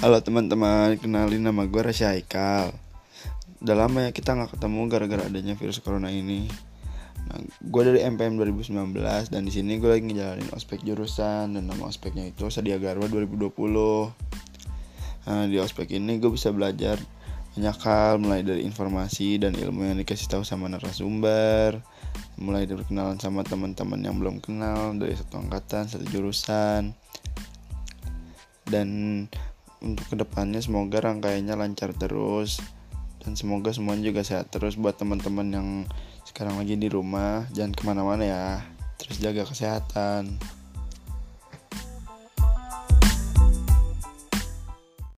Halo teman-teman, kenalin nama gue Rasya Haikal. Udah lama ya kita gak ketemu gara-gara adanya virus corona ini. Nah, gue dari MPM 2019 dan di sini gue lagi ngejalanin ospek jurusan dan nama ospeknya itu Sadyagarwa 2020. Nah, di ospek ini gue bisa belajar banyak hal, mulai dari informasi dan ilmu yang dikasih tahu sama narasumber, mulai dari perkenalan sama teman-teman yang belum kenal dari satu angkatan, satu jurusan. Dan untuk kedepannya semoga rangkaiannya lancar terus dan semoga semuanya juga sehat terus buat teman-teman yang sekarang lagi di rumah. Jangan kemana-mana ya, terus jaga kesehatan.